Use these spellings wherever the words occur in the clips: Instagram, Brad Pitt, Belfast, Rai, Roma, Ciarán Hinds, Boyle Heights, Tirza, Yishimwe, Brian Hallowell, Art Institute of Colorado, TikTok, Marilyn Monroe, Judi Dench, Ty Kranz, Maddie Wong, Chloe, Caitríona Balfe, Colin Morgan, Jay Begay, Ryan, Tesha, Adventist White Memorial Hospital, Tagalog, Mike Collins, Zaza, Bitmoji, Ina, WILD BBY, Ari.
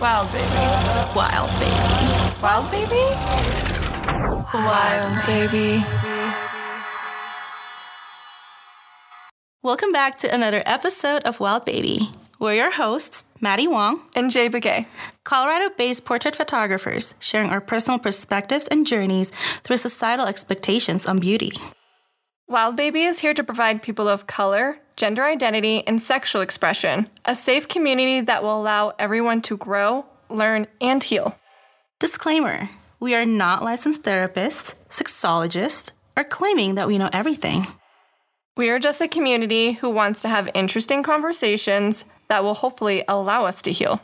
Wild baby. Wild baby. Wild baby? Wild baby. Welcome back to another episode of Wild Baby. We're your hosts, Maddie Wong and Jay Begay, Colorado-based portrait photographers, sharing our personal perspectives and journeys through societal expectations on beauty. Wild Baby is here to provide people of color, gender identity, and sexual expression a safe community that will allow everyone to grow, learn, and heal. Disclaimer, we are not licensed therapists, sexologists, or claiming that we know everything. We are just a community who wants to have interesting conversations that will hopefully allow us to heal.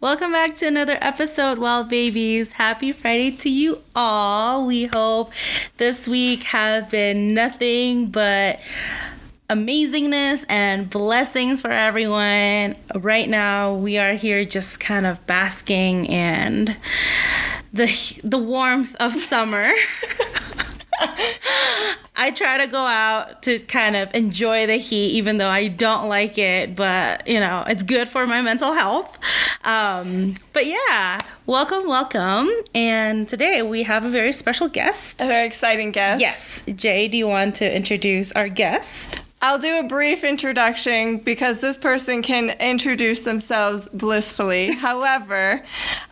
Welcome back to another episode, Wild Babies. Happy Friday to you all. We hope this week have been nothing but amazingness and blessings for everyone. Right now, we are here just kind of basking in the warmth of summer. I try to go out to kind of enjoy the heat, even though I don't like it, but, you know, it's good for my mental health. But yeah, welcome. And today we have a very special guest. A very exciting guest. Yes. Jay, do you want to introduce our guest? I'll do a brief introduction because this person can introduce themselves blissfully. However,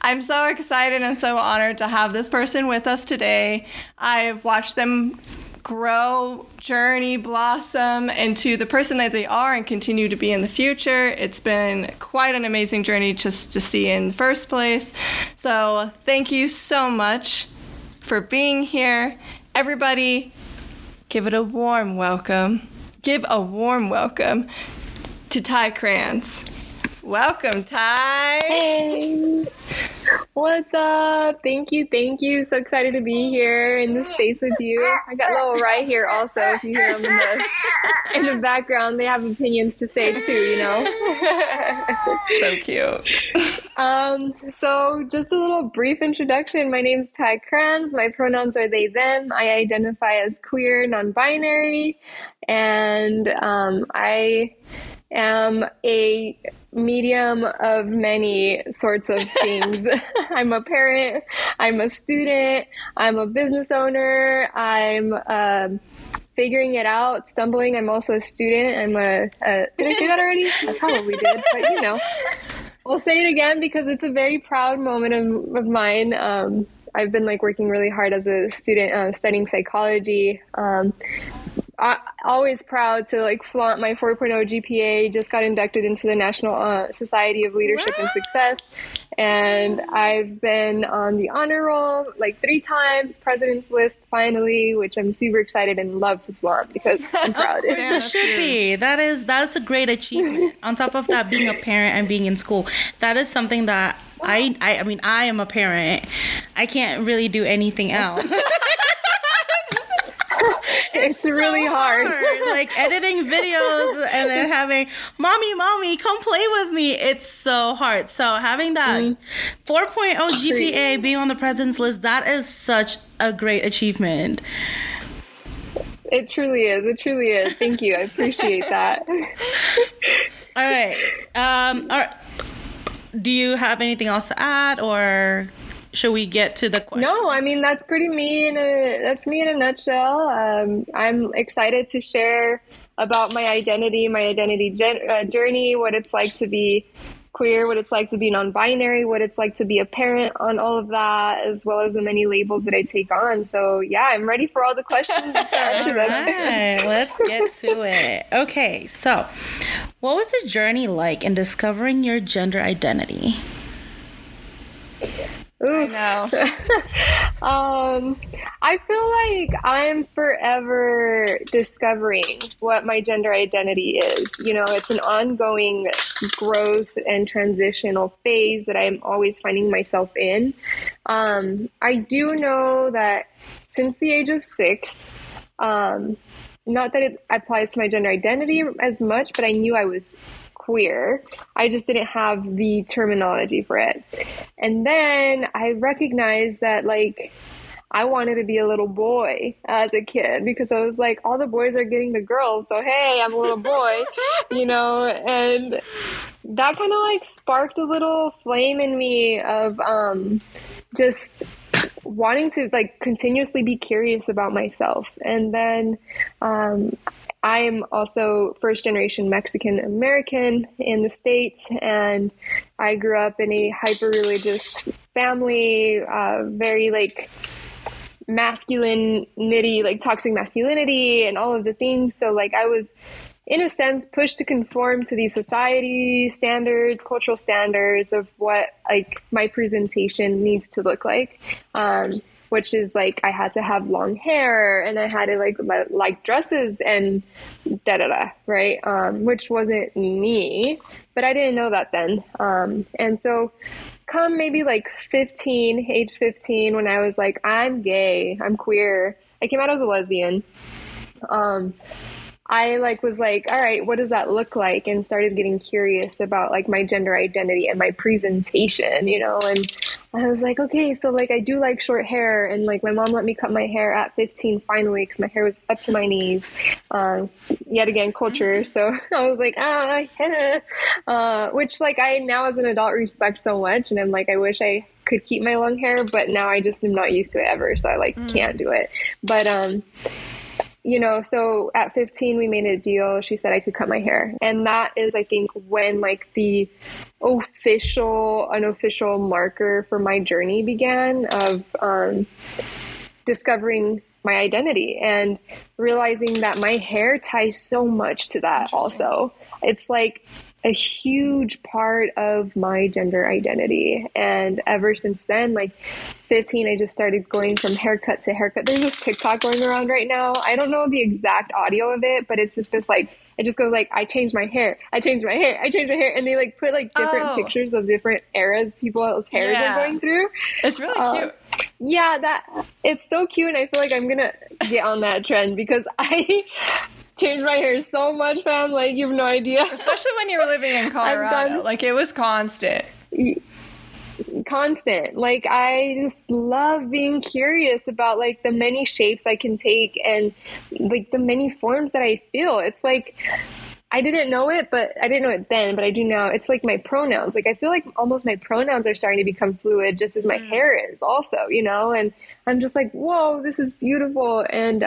I'm so excited and so honored to have this person with us today. I've watched them grow, journey, blossom into the person that they are and continue to be in the future. It's been quite an amazing journey just to see in the first place. So thank you so much for being here. Everybody, give it a warm welcome. Give a warm welcome to Ty Kranz. Welcome, Ty. Hey. What's up? Thank you. So excited to be here in this space with you. I got little Rai here also, if you hear them in the background. They have opinions to say too, you know? So cute. So just a little brief introduction. My name's Ty Kranz. My pronouns are they, them. I identify as queer, non-binary, and I am a medium of many sorts of things. I'm a parent, I'm a student, I'm a business owner, I'm figuring it out, stumbling. I'm also a student. Did I say that already? I probably did, but you know. We'll say it again because it's a very proud moment of mine. I've been working really hard as a student studying psychology. I'm always proud to flaunt my 4.0 GPA. Just got inducted into the National Society of Leadership and Success, and I've been on the honor roll 3 times, President's List finally, which I'm super excited and love to flaunt because I'm proud. Of course, it should be. That's a great achievement. On top of that, being a parent and being in school, that is something that I mean, I am a parent. I can't really do anything else. It's really so hard. Editing videos and then having mommy come play with me. It's so hard. So having that 4.0 GPA, being on the President's List, that is such a great achievement. It truly is. Thank you, I appreciate that. All right. Do you have anything else to add, or should we get to the question? No, I mean, that's pretty me that's me in a nutshell. I'm excited to share about my identity journey, what it's like to be queer, what it's like to be non-binary, what it's like to be a parent, on all of that, as well as the many labels that I take on. So yeah, I'm ready for all the questions. All right, let's get to it. Okay, so what was the journey like in discovering your gender identity? Oof. I know. I feel I'm forever discovering what my gender identity is. You know, it's an ongoing growth and transitional phase that I'm always finding myself in. I do know that since the age of 6, not that it applies to my gender identity as much, but I knew I was queer. I just didn't have the terminology for it. And then I recognized that I wanted to be a little boy as a kid because I was like, all the boys are getting the girls. So, hey, I'm a little boy, you know, and that kind of like sparked a little flame in me of just wanting to like continuously be curious about myself. And then I'm also first generation Mexican American in the States, and I grew up in a hyper religious family, very like masculinity, like toxic masculinity and all of the things. So like I was in a sense pushed to conform to these society standards, cultural standards of what like my presentation needs to look like. Which is like, I had to have long hair and I had to like dresses and da-da-da, right? Which wasn't me, but I didn't know that then. And so come maybe like 15, age 15, when I was like, I'm gay, I'm queer. I came out as a lesbian. I like was like, all right, what does that look like? And started getting curious about like my gender identity and my presentation, you know? And I was like, okay, so like I do like short hair, and like my mom let me cut my hair at 15 finally because my hair was up to my knees. Yet again, culture. So I was like, yeah. Which like I now as an adult respect so much, and I'm like, I wish I could keep my long hair, but now I just am not used to it ever, so I like can't do it. But you know, so at 15, we made a deal. She said I could cut my hair. And that is, I think, when like the unofficial marker for my journey began of discovering my identity and realizing that my hair ties so much to that also. It's like a huge part of my gender identity. And ever since then, like 15, I just started going from haircut to haircut. There's this TikTok going around right now. I don't know the exact audio of it, but it's just this like, it just goes like, I changed my hair, I changed my hair, I changed my hair. And they like put like different pictures of different eras people's hairs are going through. It's really cute. Yeah, it's so cute. And I feel like I'm going to get on that trend because I changed my hair so much, fam. Like, you have no idea. Especially when you were living in Colorado. Like, it was constant. Constant. Like, I just love being curious about, like, the many shapes I can take and, like, the many forms that I feel. It's like, I didn't know it then, but I do now. It's like my pronouns. Like, I feel like almost my pronouns are starting to become fluid just as my hair is also, you know? And I'm just like, whoa, this is beautiful. And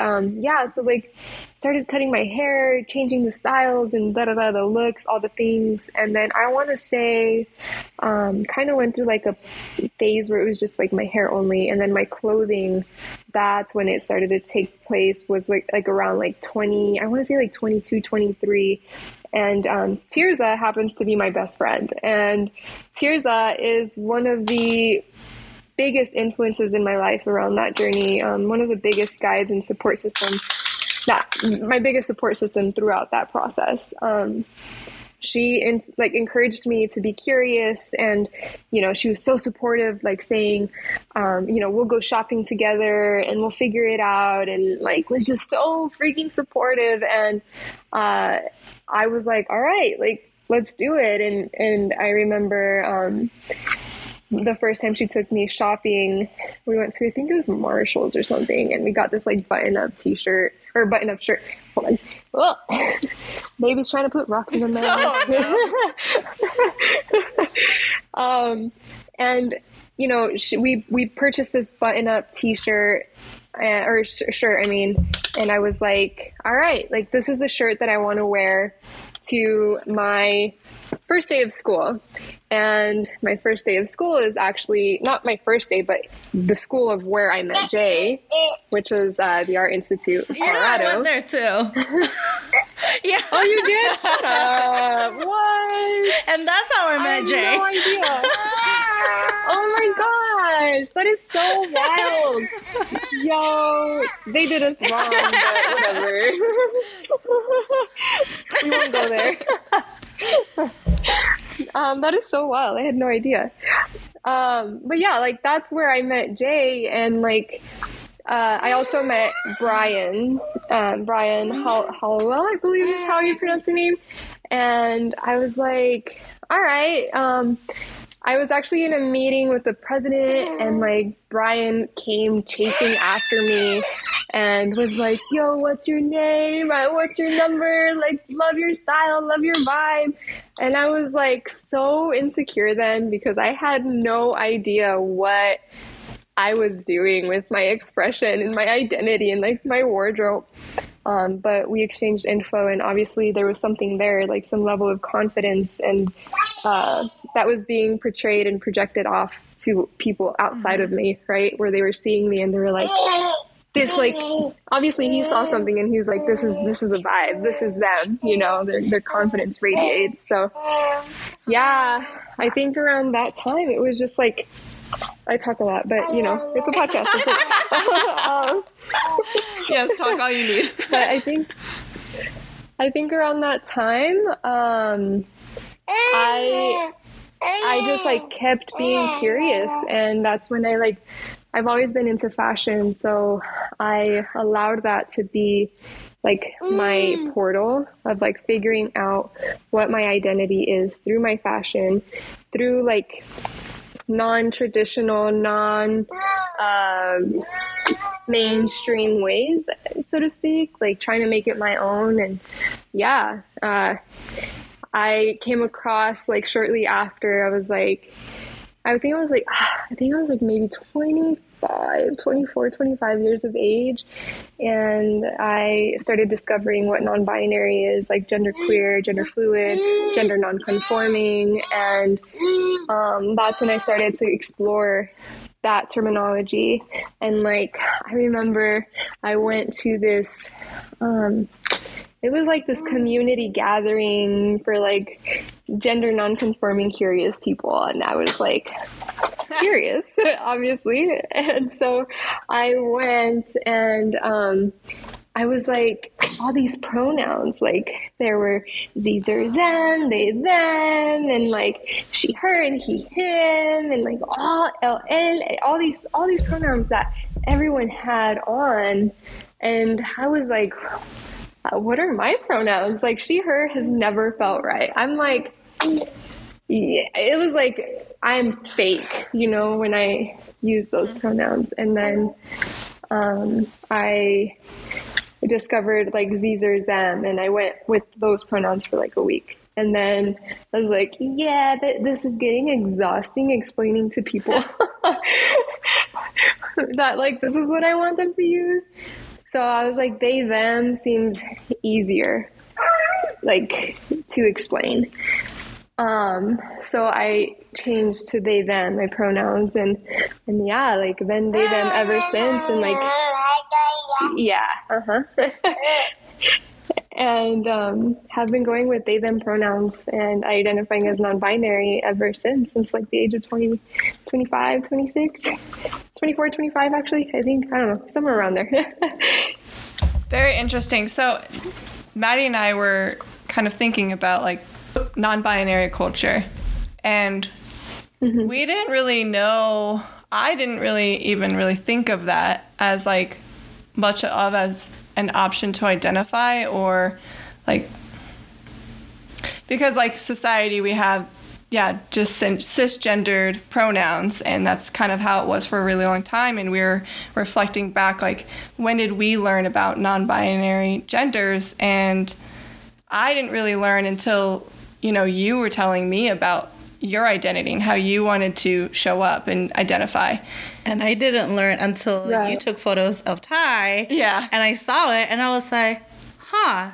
so like started cutting my hair, changing the styles and the looks, all the things. And then I want to say kind of went through like a phase where it was just like my hair only. And then my clothing, that's when it started to take place, was like around like 22, 23. And Tirza happens to be my best friend. And Tirza is one of the biggest influences in my life around that journey. One of the biggest guides and support system, my biggest support system throughout that process. She encouraged me to be curious, and you know, she was so supportive, like saying, you know, we'll go shopping together and we'll figure it out, and like was just so freaking supportive. And I was like, all right, like let's do it. And I remember the first time she took me shopping, we went to, I think it was Marshall's or something, and we got this like button-up shirt. Hold on. Oh, baby's trying to put rocks in the mouth. Oh, no. And you know, we purchased this button-up t-shirt shirt. I mean, and I was like, all right, like this is the shirt that I want to wear to my first day of school. And my first day of school is actually not my first day, but the school of where I met Jay, which was the Art Institute of Colorado. I went there too. Yeah. Oh, you did? Shut up. What? And that's how I met Jay. I have no idea. Oh my gosh, that is so wild. Yo, they did us wrong, but whatever. We won't go there. That is so wild. I had no idea. But yeah, like that's where I met Jay, and like I also met Brian. Brian Hallowell, I believe is how you pronounce the name. And I was like, all right. I was actually in a meeting with the president, and like Brian came chasing after me and was like, yo, what's your name? What's your number? Like, love your style, love your vibe. And I was like so insecure then because I had no idea what I was doing with my expression and my identity and like my wardrobe. But we exchanged info, and obviously there was something there, like some level of confidence, and that was being portrayed and projected off to people outside of me, right? Where they were seeing me and they were like, this, like, obviously he saw something and he was like, this is a vibe. This is them, you know, their confidence radiates. So yeah, I think around that time it was just like, I talk a lot, but you know, it's a podcast. Yes, talk all you need. But I think around that time, I just like kept being curious, and that's when I've always been into fashion, so I allowed that to be like my portal of like figuring out what my identity is through my fashion, through like non-traditional, non-mainstream ways, so to speak, like trying to make it my own. And yeah, I came across like shortly after, I think I was like maybe 25 years of age, and I started discovering what non-binary is, like genderqueer, gender fluid, gender non-conforming, and that's when I started to explore that terminology. And like I remember I went to this it was like this community gathering for like gender non-conforming curious people, and I was like curious, obviously. And so I went, and I was like, all these pronouns, like there were these or them, they, them, and like she, her, and he, him, and like all these pronouns that everyone had on. And I was like, what are my pronouns? Like she, her has never felt right. I'm like, yeah, it was like I'm fake, you know, when I use those pronouns. And then I discovered like Zers, them, and I went with those pronouns for like a week. And then I was like, yeah, this is getting exhausting explaining to people that like this is what I want them to use. So I was like, they, them seems easier like to explain. So I changed to they, them, my pronouns, and yeah, like been they, them ever since. And like, yeah, and, have been going with they, them pronouns and identifying as non-binary ever since like the age of 20, 25, 26, 24, 25, actually, I think, I don't know, somewhere around there. Very interesting. So Maddie and I were kind of thinking about like non-binary culture, and we didn't really know, I didn't really even really think of that as like much of as an option to identify, or like, because like society we have just cisgendered pronouns, and that's kind of how it was for a really long time. And we were reflecting back like, when did we learn about non-binary genders? And I didn't really learn until, you know, you were telling me about your identity and how you wanted to show up and identify. And I didn't learn until you took photos of Ty. Yeah. And I saw it and I was like, huh,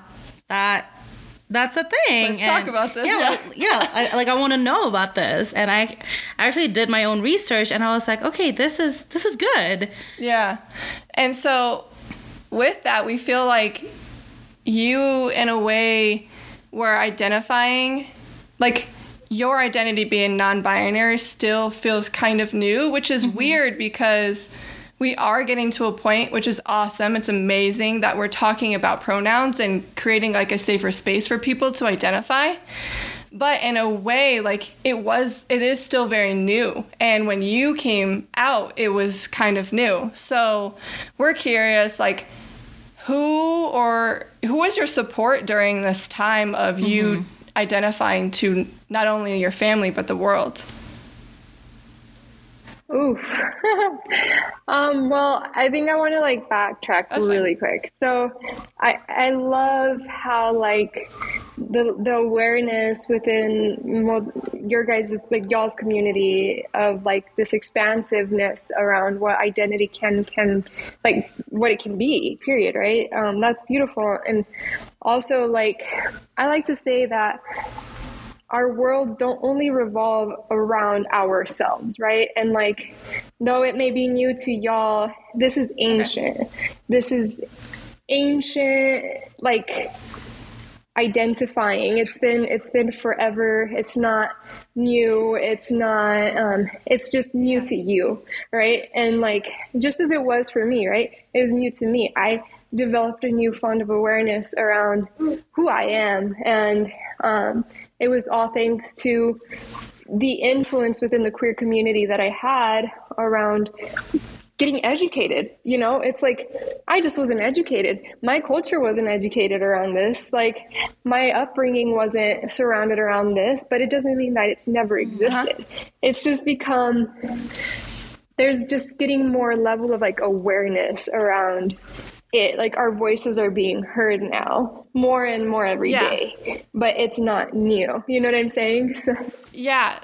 that's a thing. Let's talk about this. Yeah. I want to know about this. And I actually did my own research and I was like, okay, this is good. Yeah. And so with that, we feel like you, in a way, were identifying, like, your identity being non-binary still feels kind of new, which is weird because we are getting to a point, which is awesome. It's amazing that we're talking about pronouns and creating like a safer space for people to identify. But in a way, like, it is still very new. And when you came out, it was kind of new. So we're curious, like, who was your support during this time of you identifying to not only your family, but the world? Oof. Well, I think I want to backtrack really quick. So I love how the awareness within your guys' y'all's community of this expansiveness around what identity can what it can be, period, right? That's beautiful. And also I like to say that our worlds don't only revolve around ourselves, right? And though it may be new to y'all, this is ancient. Okay. This is ancient, identifying. It's been forever. It's not new. It's not, it's just new to you, right? And just as it was for me, right? It was new to me. I developed a newfound of awareness around who I am, and it was all thanks to the influence within the queer community that I had around getting educated. You know, it's I just wasn't educated. My culture wasn't educated around this. My upbringing wasn't surrounded around this, but it doesn't mean that it's never existed. Uh-huh. It's just become, there's just getting more level of awareness around it, our voices are being heard now more and more every day, but it's not new. You know what I'm saying? So. Yeah.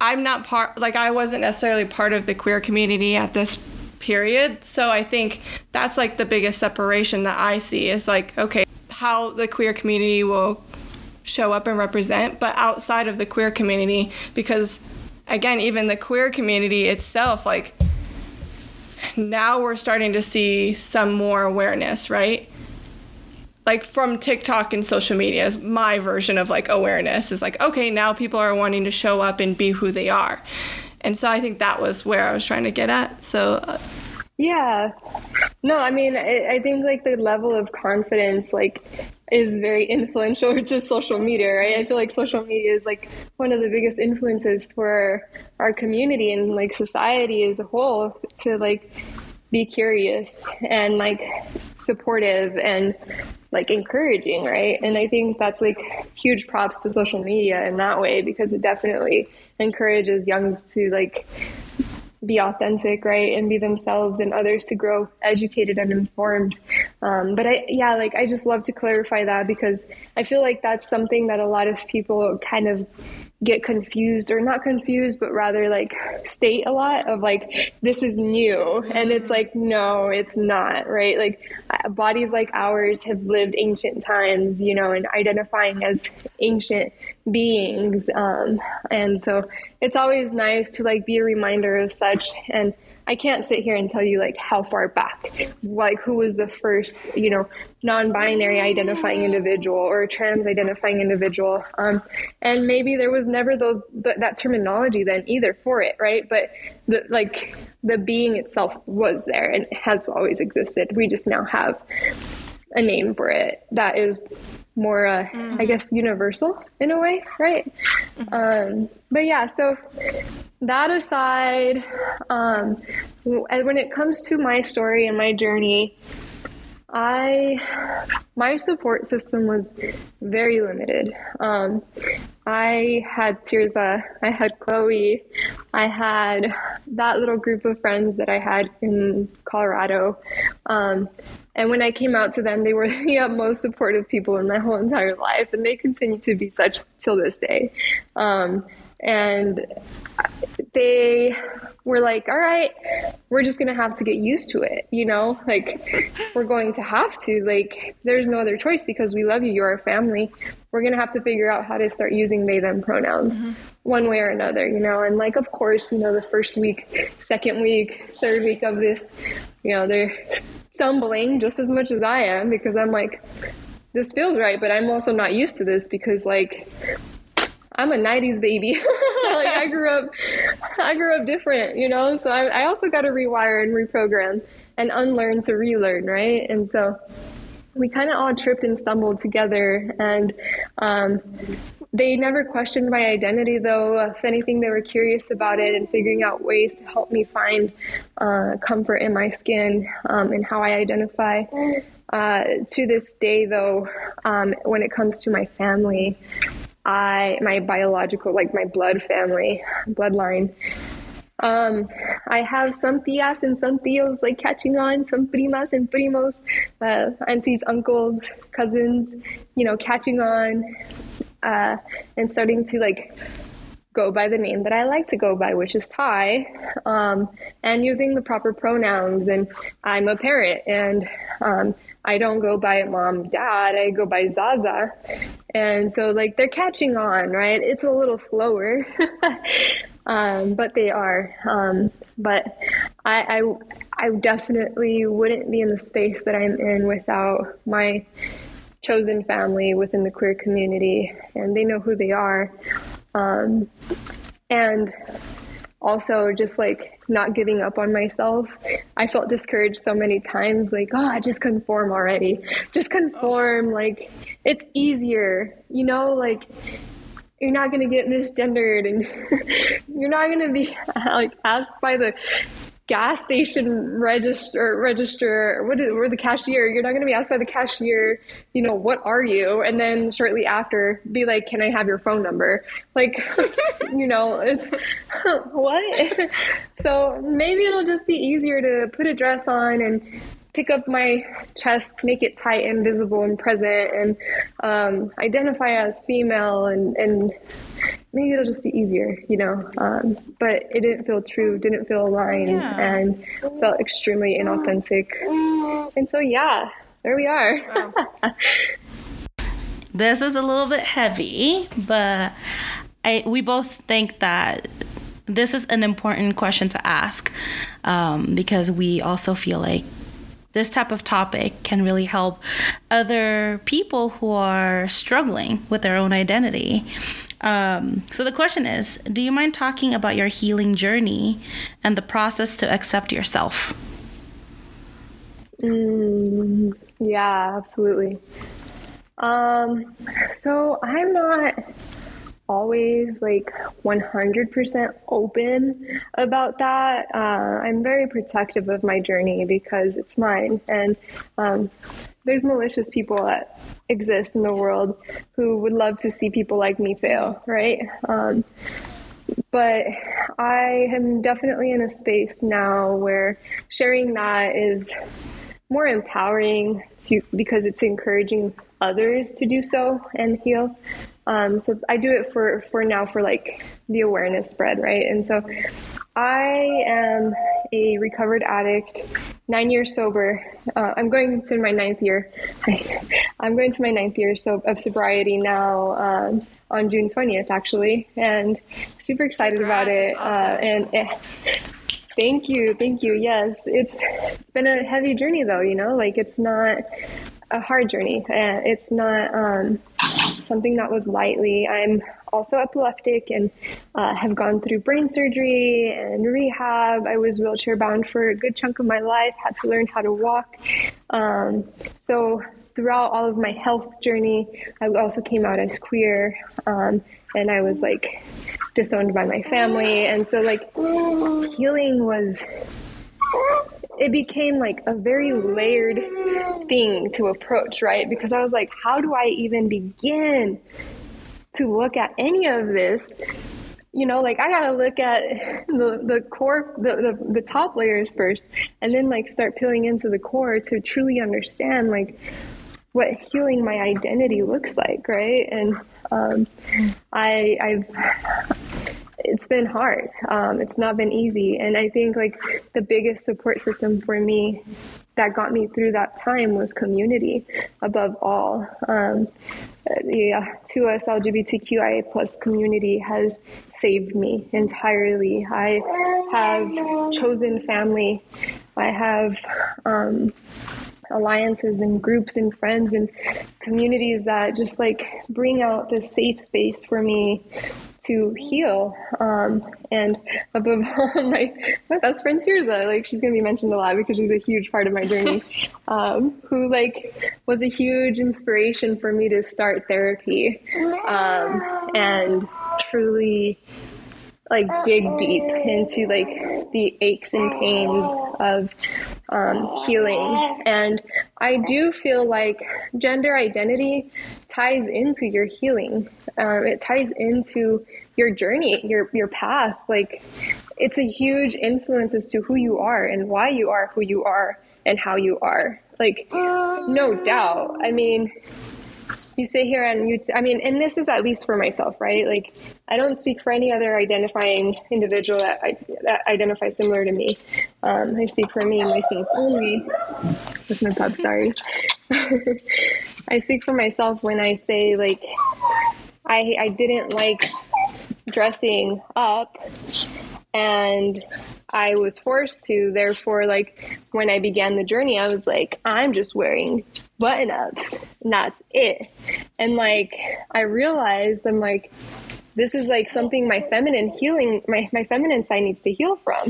I'm not I wasn't necessarily part of the queer community at this period. So I think that's the biggest separation that I see is okay, how the queer community will show up and represent, but outside of the queer community, because again, even the queer community itself, now we're starting to see some more awareness, right? From TikTok and social media is my version of awareness is okay, now people are wanting to show up and be who they are. And so I think that was where I was trying to get at. So yeah, no, I mean, I think the level of confidence is very influential, which is social media, right? I feel social media is one of the biggest influences for our community and society as a whole to be curious and supportive and encouraging, right? And I think that's huge props to social media in that way, because it definitely encourages youngs to be authentic, right, and be themselves, and others to grow educated and informed. But I just love to clarify that, because I feel that's something that a lot of people kind of get confused, or not confused, but rather state a lot of this is new, and it's no, it's not, right? Bodies like ours have lived ancient times, you know, and identifying as ancient beings, and so it's always nice to be a reminder of such. And I can't sit here and tell you how far back, who was the first, you know, non-binary identifying individual or trans identifying individual. And maybe there was never that terminology then either for it, right? But the being itself was there and has always existed. We just now have a name for it that is more, I guess, universal in a way, right? But yeah, so that aside, when it comes to my story and my journey, my support system was very limited. I had Tirza, I had Chloe, I had that little group of friends that I had in Colorado. And when I came out to them, they were the most supportive people in my whole entire life, and they continue to be such till this day. And they were all right, we're just going to have to get used to it. You know, we're going to have to, there's no other choice, because we love you. You're our family. We're going to have to figure out how to start using they, them pronouns one way or another, you know? And of course, you know, the first week, second week, third week of this, you know, they're stumbling just as much as I am, because I'm this feels right, but I'm also not used to this, because I'm a 90s baby. I grew up different, you know? So I also got to rewire and reprogram and unlearn to relearn, right? And so we kind of all tripped and stumbled together. And they never questioned my identity, though. If anything, they were curious about it and figuring out ways to help me find comfort in my skin and how I identify. To this day, though, when it comes to my family, my biological, my bloodline, I have some tías and some tíos like catching on, some primas and primos, aunties, uncles, cousins, you know, catching on and starting to like go by the name that I like to go by, which is Ty, and using the proper pronouns. And I'm a parent, and I don't go by mom, dad, I go by Zaza. And so like they're catching on, right? It's a little slower, but they are. But I definitely wouldn't be in the space that I'm in without my chosen family within the queer community, and they know who they are. And also just like not giving up on myself. I felt discouraged so many times, like, oh, just conform already. Just conform. Oh. Like it's easier, you know, like you're not going to get misgendered, and you're not going to be like asked by the gas station register, or the cashier. You're not going to be asked by the cashier, you know, what are you? And then shortly after be like, can I have your phone number? Like, you know, it's what? So maybe it'll just be easier to put a dress on and pick up my chest, make it tight and visible and present, and identify as female, and maybe it'll just be easier, you know. But it didn't feel true, didn't feel aligned, and felt extremely inauthentic. And so, yeah, there we are. Wow. This is a little bit heavy, but we both think that this is an important question to ask, because we also feel like this type of topic can really help other people who are struggling with their own identity. So the question is, do you mind talking about your healing journey and the process to accept yourself? Yeah, absolutely. So I'm not always like 100% open about that. I'm very protective of my journey because it's mine, and there's malicious people that exist in the world who would love to see people like me fail, right? But I am definitely in a space now where sharing that is more empowering because it's encouraging others to do so and heal. So I do it for now for like the awareness spread, right? And so I am a recovered addict, 9 years sober. I'm going to my ninth year. I'm going to my ninth year of sobriety now, on June 20th, actually, and super excited about it. Awesome. Thank you. Yes. It's been a heavy journey though, you know, like it's not a hard journey. It's not, something that was lightly. I'm also epileptic and have gone through brain surgery and rehab. I was wheelchair bound for a good chunk of my life, had to learn how to walk. So throughout all of my health journey, I also came out as queer, and I was like disowned by my family. And so like healing was... it became like a very layered thing to approach, right? Because I was like, how do I even begin to look at any of this? You know, like I got to look at the core, the top layers first, and then like start peeling into the core to truly understand like what healing my identity looks like, right? And it's been hard. It's not been easy. And I think like the biggest support system for me that got me through that time was community above all. To us, LGBTQIA plus community has saved me entirely. I have chosen family. I have, alliances and groups and friends and communities that just like bring out this safe space for me to heal. And above all, my best friend Tirza, like she's gonna be mentioned a lot because she's a huge part of my journey, who like was a huge inspiration for me to start therapy, and truly like dig deep into like the aches and pains of healing. And I do feel like gender identity ties into your healing. It ties into your journey, your path. Like, it's a huge influence as to who you are and why you are who you are and how you are. Like, no doubt. I mean, you sit here and and this is at least for myself, right? Like, I don't speak for any other identifying individual that identifies similar to me. I speak for me and myself only. That's my pup, sorry. I speak for myself when I say, like, I didn't like dressing up, and I was forced to. Therefore, like, when I began the journey, I was like, I'm just wearing button-ups and that's it. And like, I realized, I'm like, this is like something my feminine side needs to heal from,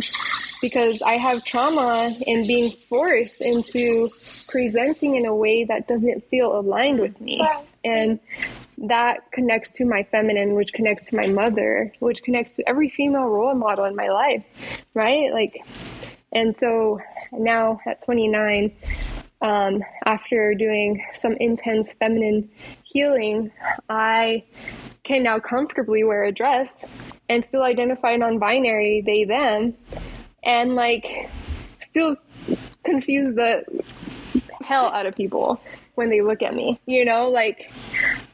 because I have trauma in being forced into presenting in a way that doesn't feel aligned with me. And that connects to my feminine, which connects to my mother, which connects to every female role model in my life, right? Like, and so now at 29, after doing some intense feminine healing, I can now comfortably wear a dress and still identify non-binary, they, them, and like still confuse the hell out of people when they look at me, you know? Like,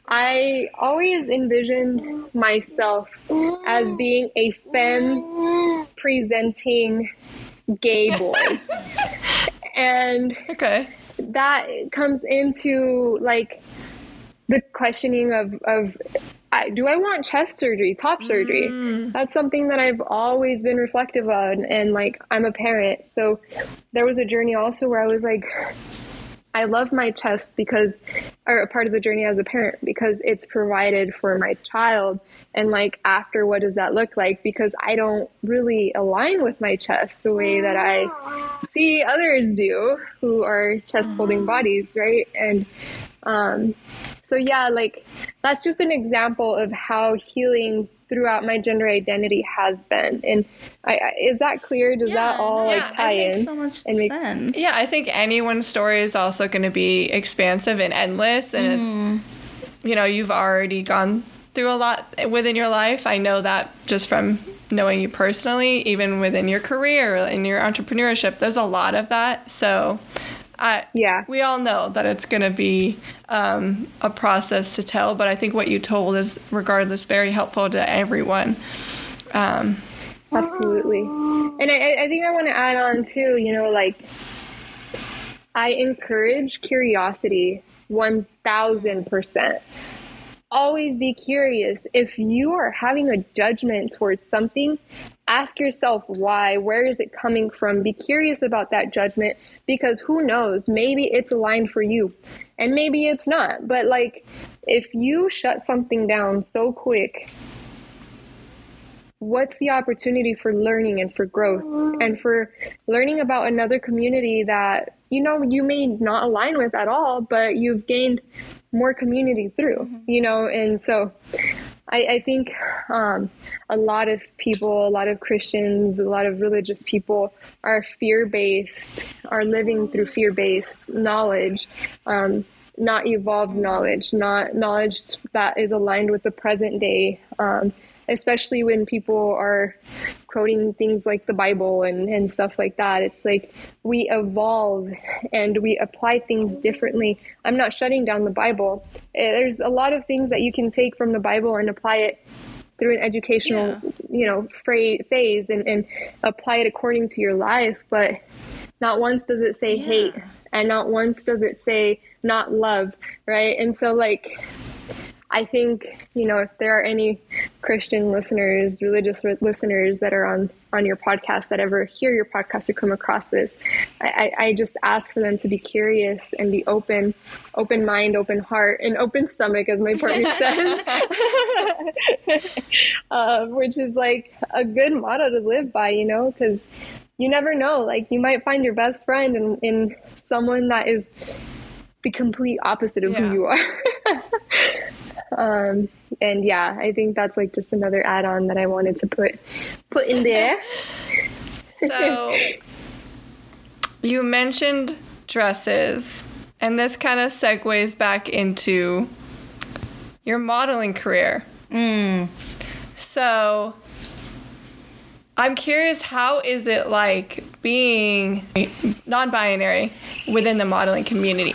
I always envisioned myself as being a femme presenting gay boy. And that comes into like the questioning of do I want chest surgery, top surgery? That's something that I've always been reflective on. And like, I'm a parent. So there was a journey also where I was like, I love my chest or a part of the journey as a parent, because it's provided for my child. And like, after, what does that look like? Because I don't really align with my chest the way that I see others do who are chest holding bodies. Right. And, so yeah, like, that's just an example of how healing throughout my gender identity has been. And is that clear? Does that all tie in? Yeah, I think so much sense. Yeah, I think anyone's story is also going to be expansive and endless. And it's, you've already gone through a lot within your life. I know that just from knowing you personally, even within your career, in your entrepreneurship, there's a lot of that. So we all know that it's going to be a process to tell, but I think what you told is, regardless, very helpful to everyone. Absolutely. And I think I want to add on too, like, I encourage curiosity 1,000%. Always be curious. If you are having a judgment towards something, ask yourself why. Where is it coming from? Be curious about that judgment, because who knows? Maybe it's aligned for you and maybe it's not. But like, if you shut something down so quick, what's the opportunity for learning and for growth and for learning about another community that, you may not align with at all, but you've gained more community through, and so I think a lot of people, a lot of Christians, a lot of religious people are fear-based, are living through fear-based knowledge, not evolved knowledge, not knowledge that is aligned with the present day, especially when people are quoting things like the Bible and stuff like that. It's like, we evolve and we apply things differently. I'm not shutting down the Bible. There's a lot of things that you can take from the Bible and apply it through an educational, phase and apply it according to your life. But not once does it say hate, and not once does it say not love, right? And so like, I think, if there are any Christian listeners, religious listeners that are on your podcast that ever hear your podcast or come across this, I just ask for them to be curious and be open mind, open heart, and open stomach, as my partner says, which is like a good motto to live by, because you never know. Like, you might find your best friend in someone that is the complete opposite of who you are. And yeah, I think that's like just another add-on that I wanted to put in there. So you mentioned dresses, and this kind of segues back into your modeling career. So I'm curious, how is it like being non-binary within the modeling community?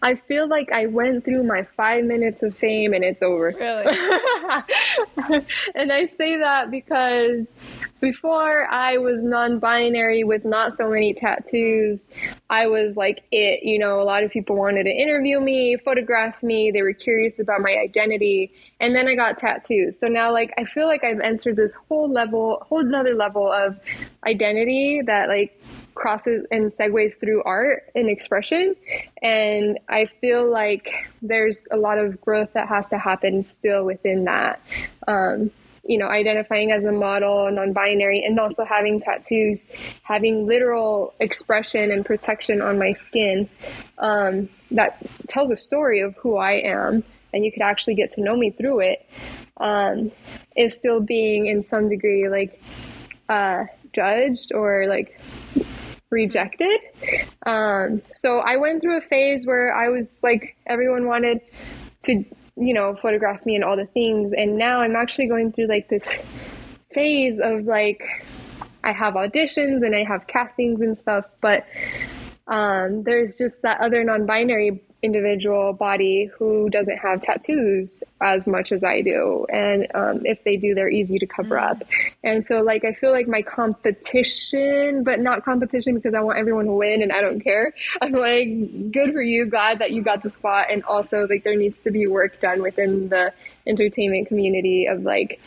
I feel like I went through my 5 minutes of fame and it's over. Really? And I say that because before I was non-binary with not so many tattoos. I was like it, you know, a lot of people wanted to interview me, photograph me. They were curious about my identity. And then I got tattoos. So now, like, I feel like I've entered this whole nother level of identity that, like, crosses and segues through art and expression. And I feel like there's a lot of growth that has to happen still within that. You know, identifying as a model, non-binary, and also having tattoos, having literal expression and protection on my skin, that tells a story of who I am, and you could actually get to know me through it, is still being in some degree, like, judged or, like, rejected. So I went through a phase where I was like, everyone wanted to, you know, photograph me and all the things. And now I'm actually going through like this phase of like, I have auditions and I have castings and stuff, but there's just that other non-binary individual body who doesn't have tattoos as much as I do. And if they do, they're easy to cover up. And so, like, I feel like my competition, but not competition because I want everyone to win and I don't care. I'm like, good for you, glad that you got the spot. And also, like, there needs to be work done within the entertainment community of like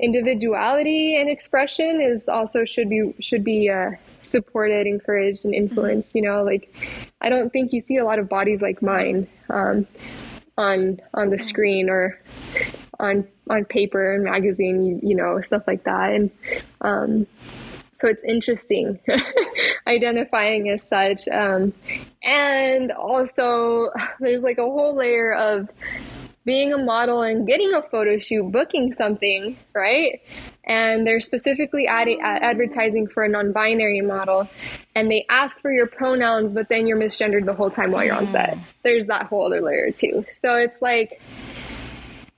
individuality and expression is also should be supported, encouraged, and influenced. You know, like, I don't think you see a lot of bodies like mine on the screen or on paper and magazine, you know, stuff like that. And so it's interesting identifying as such. And also there's like a whole layer of being a model and getting a photo shoot, booking something, right? And they're specifically advertising for a non-binary model, and they ask for your pronouns, but then you're misgendered the whole time while you're on set. There's that whole other layer too. So it's like,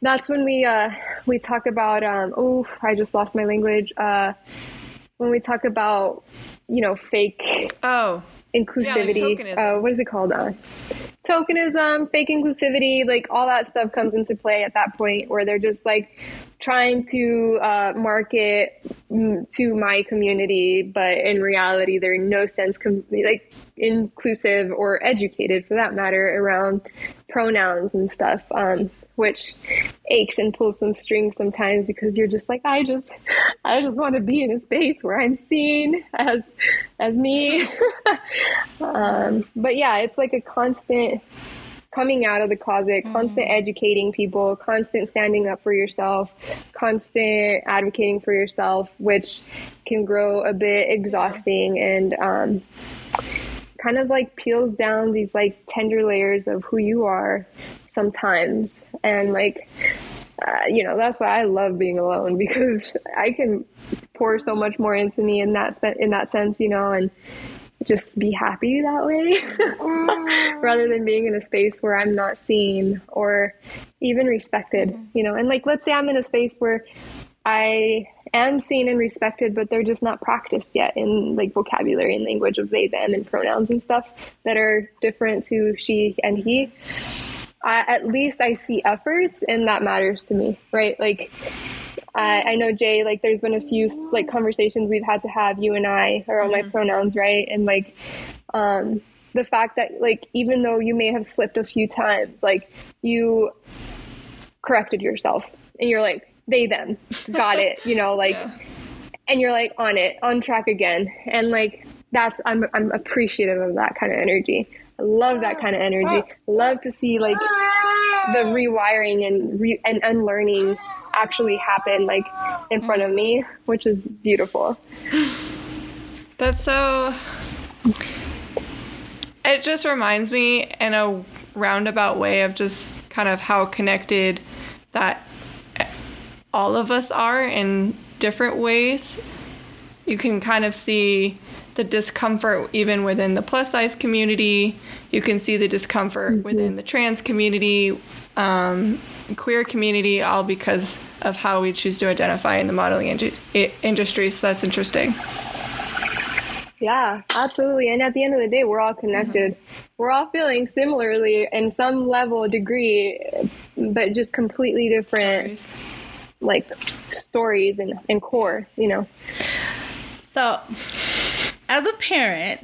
that's when we talk about, I just lost my language. When we talk about, you know, fake inclusivity, yeah, like what is it called? Tokenism, fake inclusivity, like all that stuff comes into play at that point where they're just like trying to market to my community, but in reality, they're in no sense inclusive or educated for that matter around pronouns and stuff, which aches and pulls some strings sometimes because you're just like, I just want to be in a space where I'm seen as me. But yeah, it's like a constant coming out of the closet, constant educating people, constant standing up for yourself, constant advocating for yourself, which can grow a bit exhausting and kind of like peels down these like tender layers of who you are sometimes. And like, you know, that's why I love being alone, because I can pour so much more into me in that sense, you know, and just be happy that way rather than being in a space where I'm not seen or even respected, you know. And like, let's say I'm in a space where I am seen and respected, but they're just not practiced yet in like vocabulary and language of they, them, and pronouns and stuff that are different to she and he. At least I see efforts, and that matters to me, right? Like, I know, Jay, like, there's been a few, like, conversations we've had to have, you and I, around my pronouns, right? And, like, the fact that, like, even though you may have slipped a few times, like, you corrected yourself, and you're like, they, them, got it, you know, like, yeah. And you're, like, on it, on track again, and, like, that's, I'm appreciative of that kind of energy. Love that kind of energy. Love to see like the rewiring and unlearning actually happen like in front of me, which is beautiful. That's so, it just reminds me in a roundabout way of just kind of how connected that all of us are in different ways. You can kind of see the discomfort even within the plus size community. You can see the discomfort mm-hmm. within the trans community, queer community, all because of how we choose to identify in the modeling industry. So that's interesting. Yeah, absolutely. And at the end of the day, we're all connected. Mm-hmm. We're all feeling similarly in some level, degree, but just completely different stories and core, you know. So as a parent,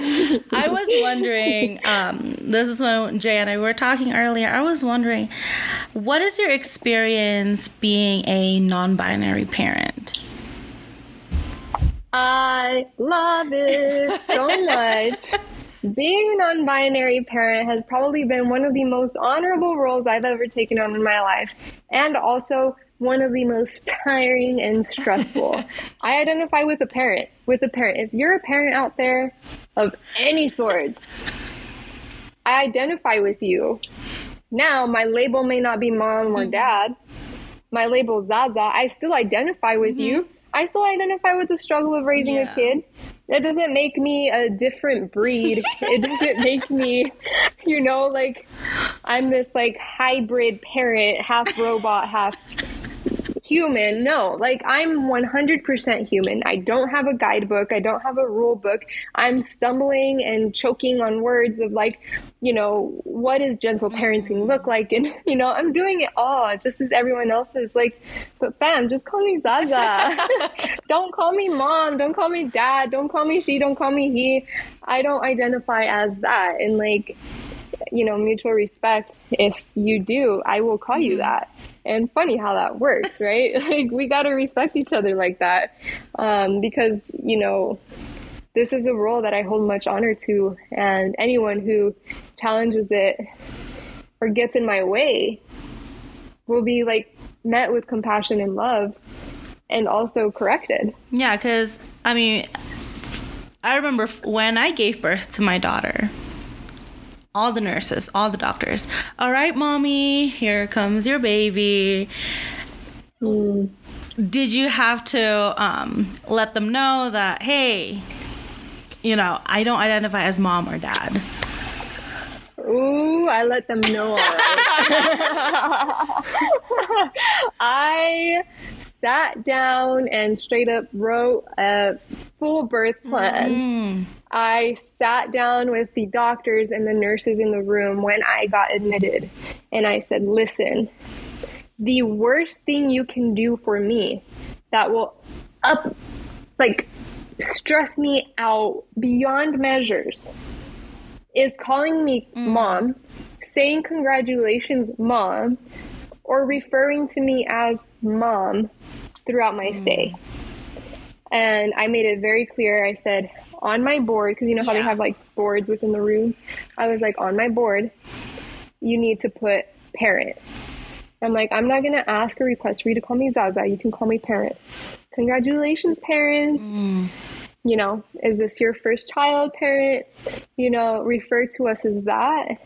I was wondering, this is when Jay and I were talking earlier, I was wondering, what is your experience being a non-binary parent? I love it so much. Being a non-binary parent has probably been one of the most honorable roles I've ever taken on in my life, and also one of the most tiring and stressful. I identify with a parent, If you're a parent out there of any sorts, I identify with you. Now, my label may not be mom or dad. My label is Zaza. I still identify with mm-hmm. you. I still identify with the struggle of raising a kid. That doesn't make me a different breed. It doesn't make me, I'm this hybrid parent, half robot, half human. No, I'm 100% human. I don't have a guidebook. I don't have a rule book. I'm stumbling and choking on words of what does gentle parenting look like? And, I'm doing it all just as everyone else is but fam, just call me Zaza. Don't call me mom. Don't call me dad. Don't call me she. Don't call me he. I don't identify as that. And mutual respect. If you do, I will call you that. And funny how that works, right? We got to respect each other like that. Because, this is a role that I hold much honor to, and anyone who challenges it or gets in my way will be met with compassion and love and also corrected. Yeah, because I remember when I gave birth to my daughter, all the nurses, all the doctors, all right, mommy, here comes your baby. Mm. Did you have to let them know that, hey, I don't identify as mom or dad? Ooh, I let them know all right. I sat down and straight up wrote a full birth plan. Mm. I sat down with the doctors and the nurses in the room when I got admitted. And I said, listen, the worst thing you can do for me that will stress me out beyond measures is calling me mom, saying congratulations, mom, or referring to me as mom throughout my stay. And I made it very clear. I said on my board, because how they have boards within the room. I was on my board, you need to put parent. I'm I'm not going to ask or request for you to call me Zaza. You can call me parent. Congratulations, parents. Mm. Is this your first child, parents? Refer to us as that,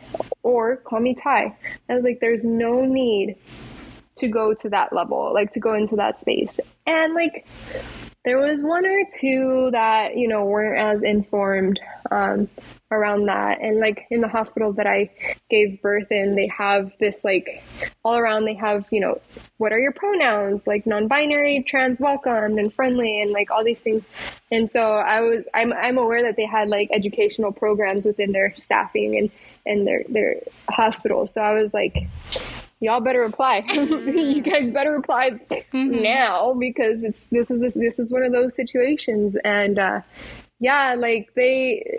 or call me Ty. I was there's no need to go to that level, to go into that space. And there was one or two that, weren't as informed around that. And in the hospital that I gave birth in, they have this all around, they have, what are your pronouns? Non-binary, trans welcomed, and friendly, and all these things. And so I'm aware that they had educational programs within their staffing and their hospital. So I was y'all better apply. You guys better apply now, because this is one of those situations. And they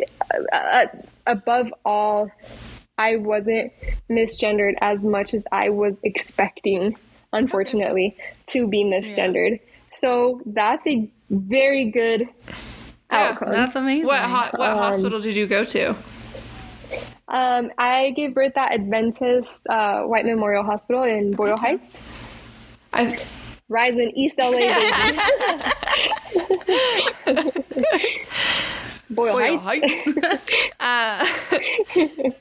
above all, I wasn't misgendered as much as I was expecting, unfortunately, to be misgendered. Yeah. So that's a very good outcome. That's amazing. What hospital did you go to? I gave birth at Adventist White Memorial Hospital in Boyle Heights. Rise in East LA. Boyle Heights.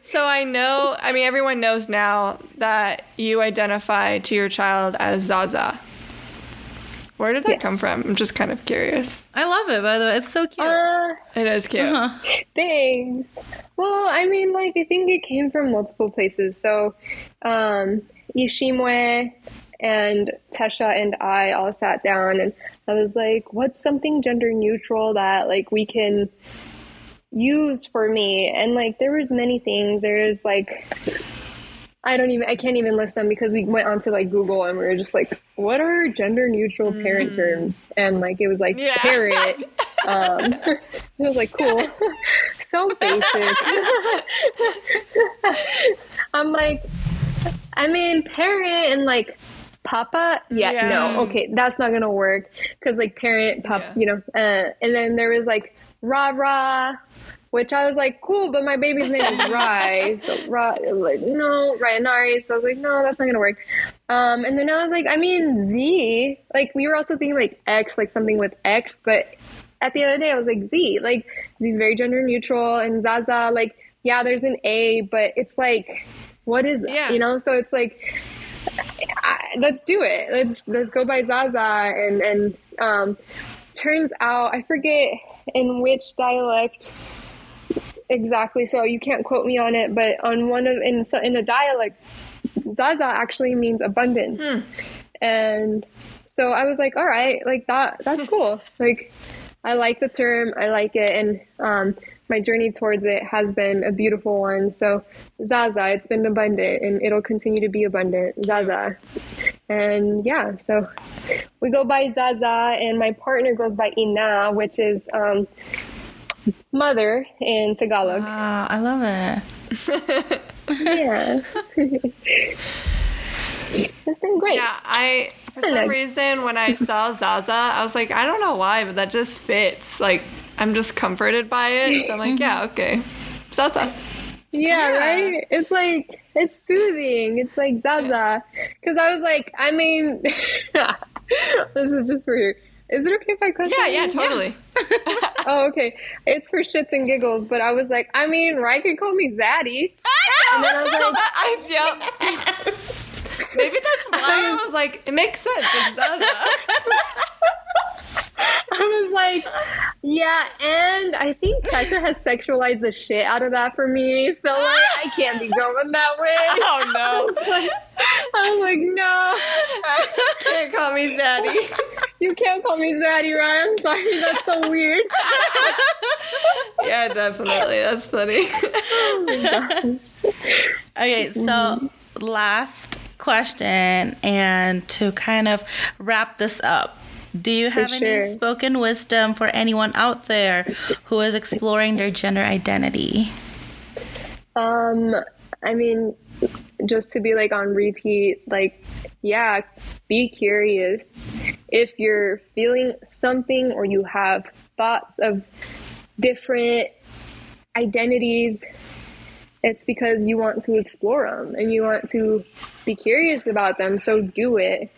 So I know, everyone knows now that you identify to your child as Zaza. Where did that come from? I'm just kind of curious. I love it, by the way. It's so cute. It is cute. Uh-huh. Thanks. Well, I mean, like, I think it came from multiple places. So, Yishimwe and Tesha and I all sat down, and I was like, what's something gender neutral that, like, we can use for me? And, like, there was many things. There's, like... I can't even list them because we went on to like Google and we were just like, what are gender neutral parent terms? And like, it was like parrot. It was like, cool. So basic. I'm like, I mean, parent and like papa. No. Okay. That's not going to work. Cause like parent, pop, you know, and then there was like rah-rah. Which I was like, cool, but my baby's name is Rai. So Rai, like, no, Rai and Ari. So I was like, no, that's not going to work. And then I was like, I mean, Z. Like, we were also thinking, like, X, like something with X. But at the end of the day, I was like, Z. Like, Z's very gender neutral. And Zaza, like, yeah, there's an A. But it's like, what is that? You know? So it's like, let's do it. Let's go by Zaza. And turns out, I forget in which dialect... Exactly. So you can't quote me on it, but on one of in a dialect, Zaza actually means abundance, and so I was like, all right, like that's cool. Like, I like the term, I like it, and my journey towards it has been a beautiful one. So Zaza, it's been abundant, and it'll continue to be abundant, Zaza, and yeah. So we go by Zaza, and my partner goes by Ina, which is mother in Tagalog. Wow, I love it. Yeah. It's been great. Yeah, for some reason, when I saw Zaza, I was like, I don't know why, but that just fits. Like, I'm just comforted by it. So I'm like, yeah, okay. Zaza. Yeah, right? It's like, it's soothing. It's like Zaza. Because I was like, I mean, this is just weird. Is it okay if I question? Yeah, totally. Yeah. Oh, okay. It's for shits and giggles, but I was like, I mean, Rai could call me Zaddy. I know. And then I was like, maybe that's why I was like, it makes sense. It's Zaza. I was like, yeah, and I think Tesha has sexualized the shit out of that for me, so like, I can't be going that way. Oh, no. I was like, no. You can't call me Zaddy. You can't call me Zaddy, Ryan. I'm sorry, that's so weird. Yeah, definitely. That's funny. Oh, my gosh. Okay, so last question, and to kind of wrap this up. Do you have any spoken wisdom for anyone out there who is exploring their gender identity? I mean, just to be like on repeat, like, yeah, be curious. If you're feeling something or you have thoughts of different identities, it's because you want to explore them and you want to be curious about them. So do it.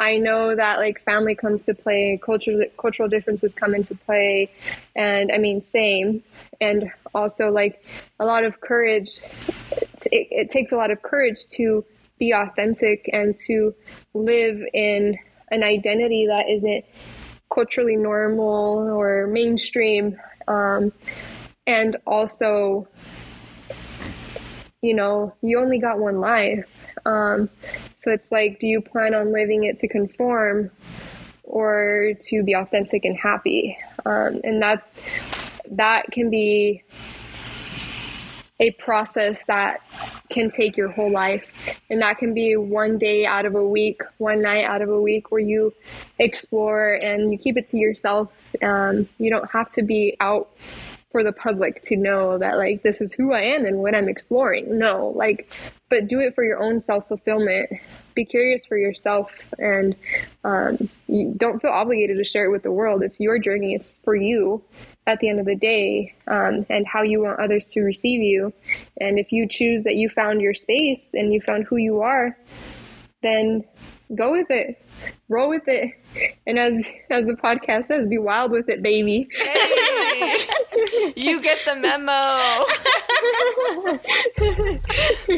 I know that like family comes to play, cultural differences come into play. And I mean, same. And also like a lot of courage. It takes a lot of courage to be authentic and to live in an identity that isn't culturally normal or mainstream. And also, you know, you only got one life. So it's like, do you plan on living it to conform or to be authentic and happy? And that can be a process that can take your whole life. And that can be one day out of a week, one night out of a week where you explore and you keep it to yourself. You don't have to be out for the public to know that like, this is who I am and what I'm exploring. No, like, but do it for your own self-fulfillment. Be curious for yourself, and you don't feel obligated to share it with the world. It's your journey. It's for you at the end of the day, and how you want others to receive you. And if you choose that you found your space and you found who you are, then go with it, roll with it. And as the podcast says, be wild with it, baby. Hey, you get the memo.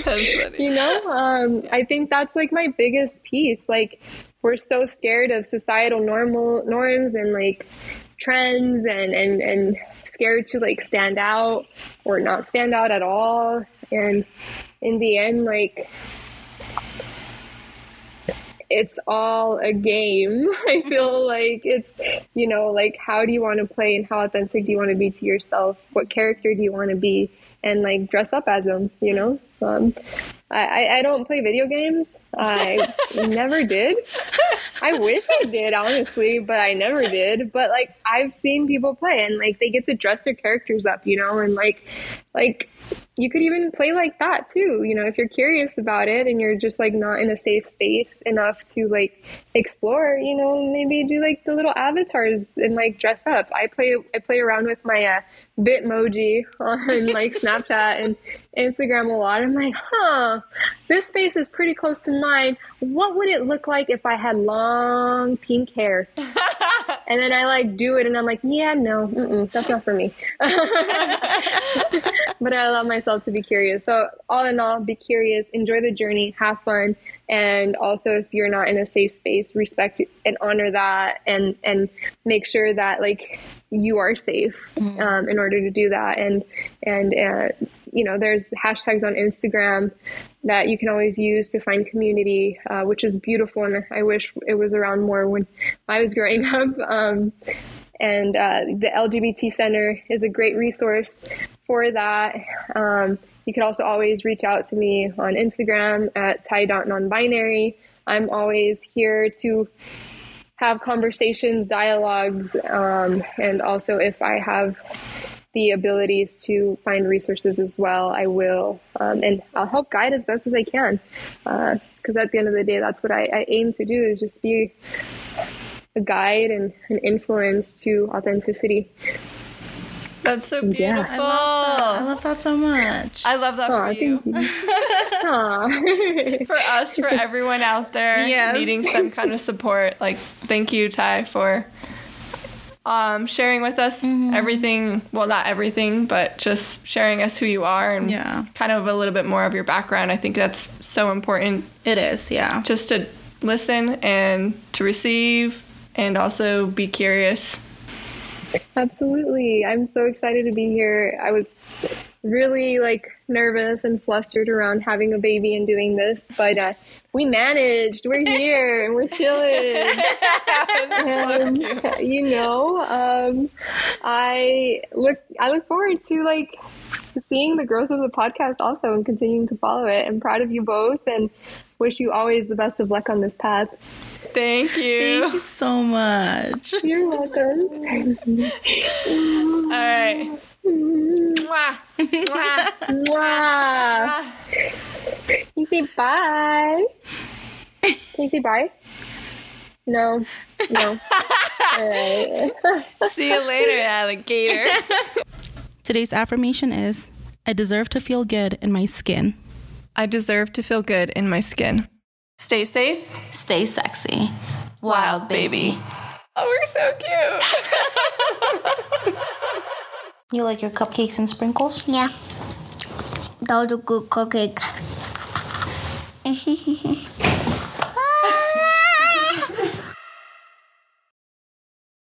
That's funny. You know, I think that's like my biggest piece. Like, we're so scared of societal norms and like trends and scared to like stand out or not stand out at all. And in the end, like, it's all a game. I feel like it's, you know, like, how do you want to play and how authentic do you want to be to yourself? What character do you want to be? And like dress up as them, you know? I don't play video games. I never did. I wish I did, honestly, but I never did. But like, I've seen people play and like, they get to dress their characters up, you know? And like you could even play like that too, you know, if you're curious about it and you're just like not in a safe space enough to like explore, you know, maybe do like the little avatars and like dress up. I play around with my Bitmoji on like Snapchat and Instagram a lot. I'm like, this space is pretty close to mine. What would it look like if I had long pink hair? And then I like do it and I'm like, yeah, no, that's not for me. But I allow myself to be curious. So all in all, be curious, enjoy the journey, have fun. And also if you're not in a safe space, respect and honor that and make sure that like you are safe in order to do that. And you know, there's hashtags on Instagram that you can always use to find community, which is beautiful. And I wish it was around more when I was growing up. And the LGBT Center is a great resource for that. You could also always reach out to me on Instagram at ty.nonbinary. I'm always here to have conversations, dialogues, and also if I have the abilities to find resources as well, I will. And I'll help guide as best as I can. Because at the end of the day, that's what I aim to do, is just be a guide and an influence to authenticity. That's so beautiful. Yeah. I love that so much. I love that for you. Thank you. For us, for everyone out there needing some kind of support, like, thank you, Ty, for sharing with us everything. Well, not everything, but just sharing us who you are and kind of a little bit more of your background. I think that's so important. It is, yeah. Just to listen and to receive and also be curious. Absolutely. I'm so excited to be here. I was really like nervous and flustered around having a baby and doing this, but we managed. We're here and we're chilling. And, you know, I look forward to like seeing the growth of the podcast also and continuing to follow it. I'm proud of you both and wish you always the best of luck on this path. Thank you. Thank you so much. You're welcome. All right. Mwah. Mwah. Mwah. You say bye. Can you say bye? No. All right. See you later, alligator. Today's affirmation is, I deserve to feel good in my skin. I deserve to feel good in my skin. Stay safe. Stay sexy. Wild baby. Oh, we're so cute. You like your cupcakes and sprinkles? Yeah. That was a good cupcake.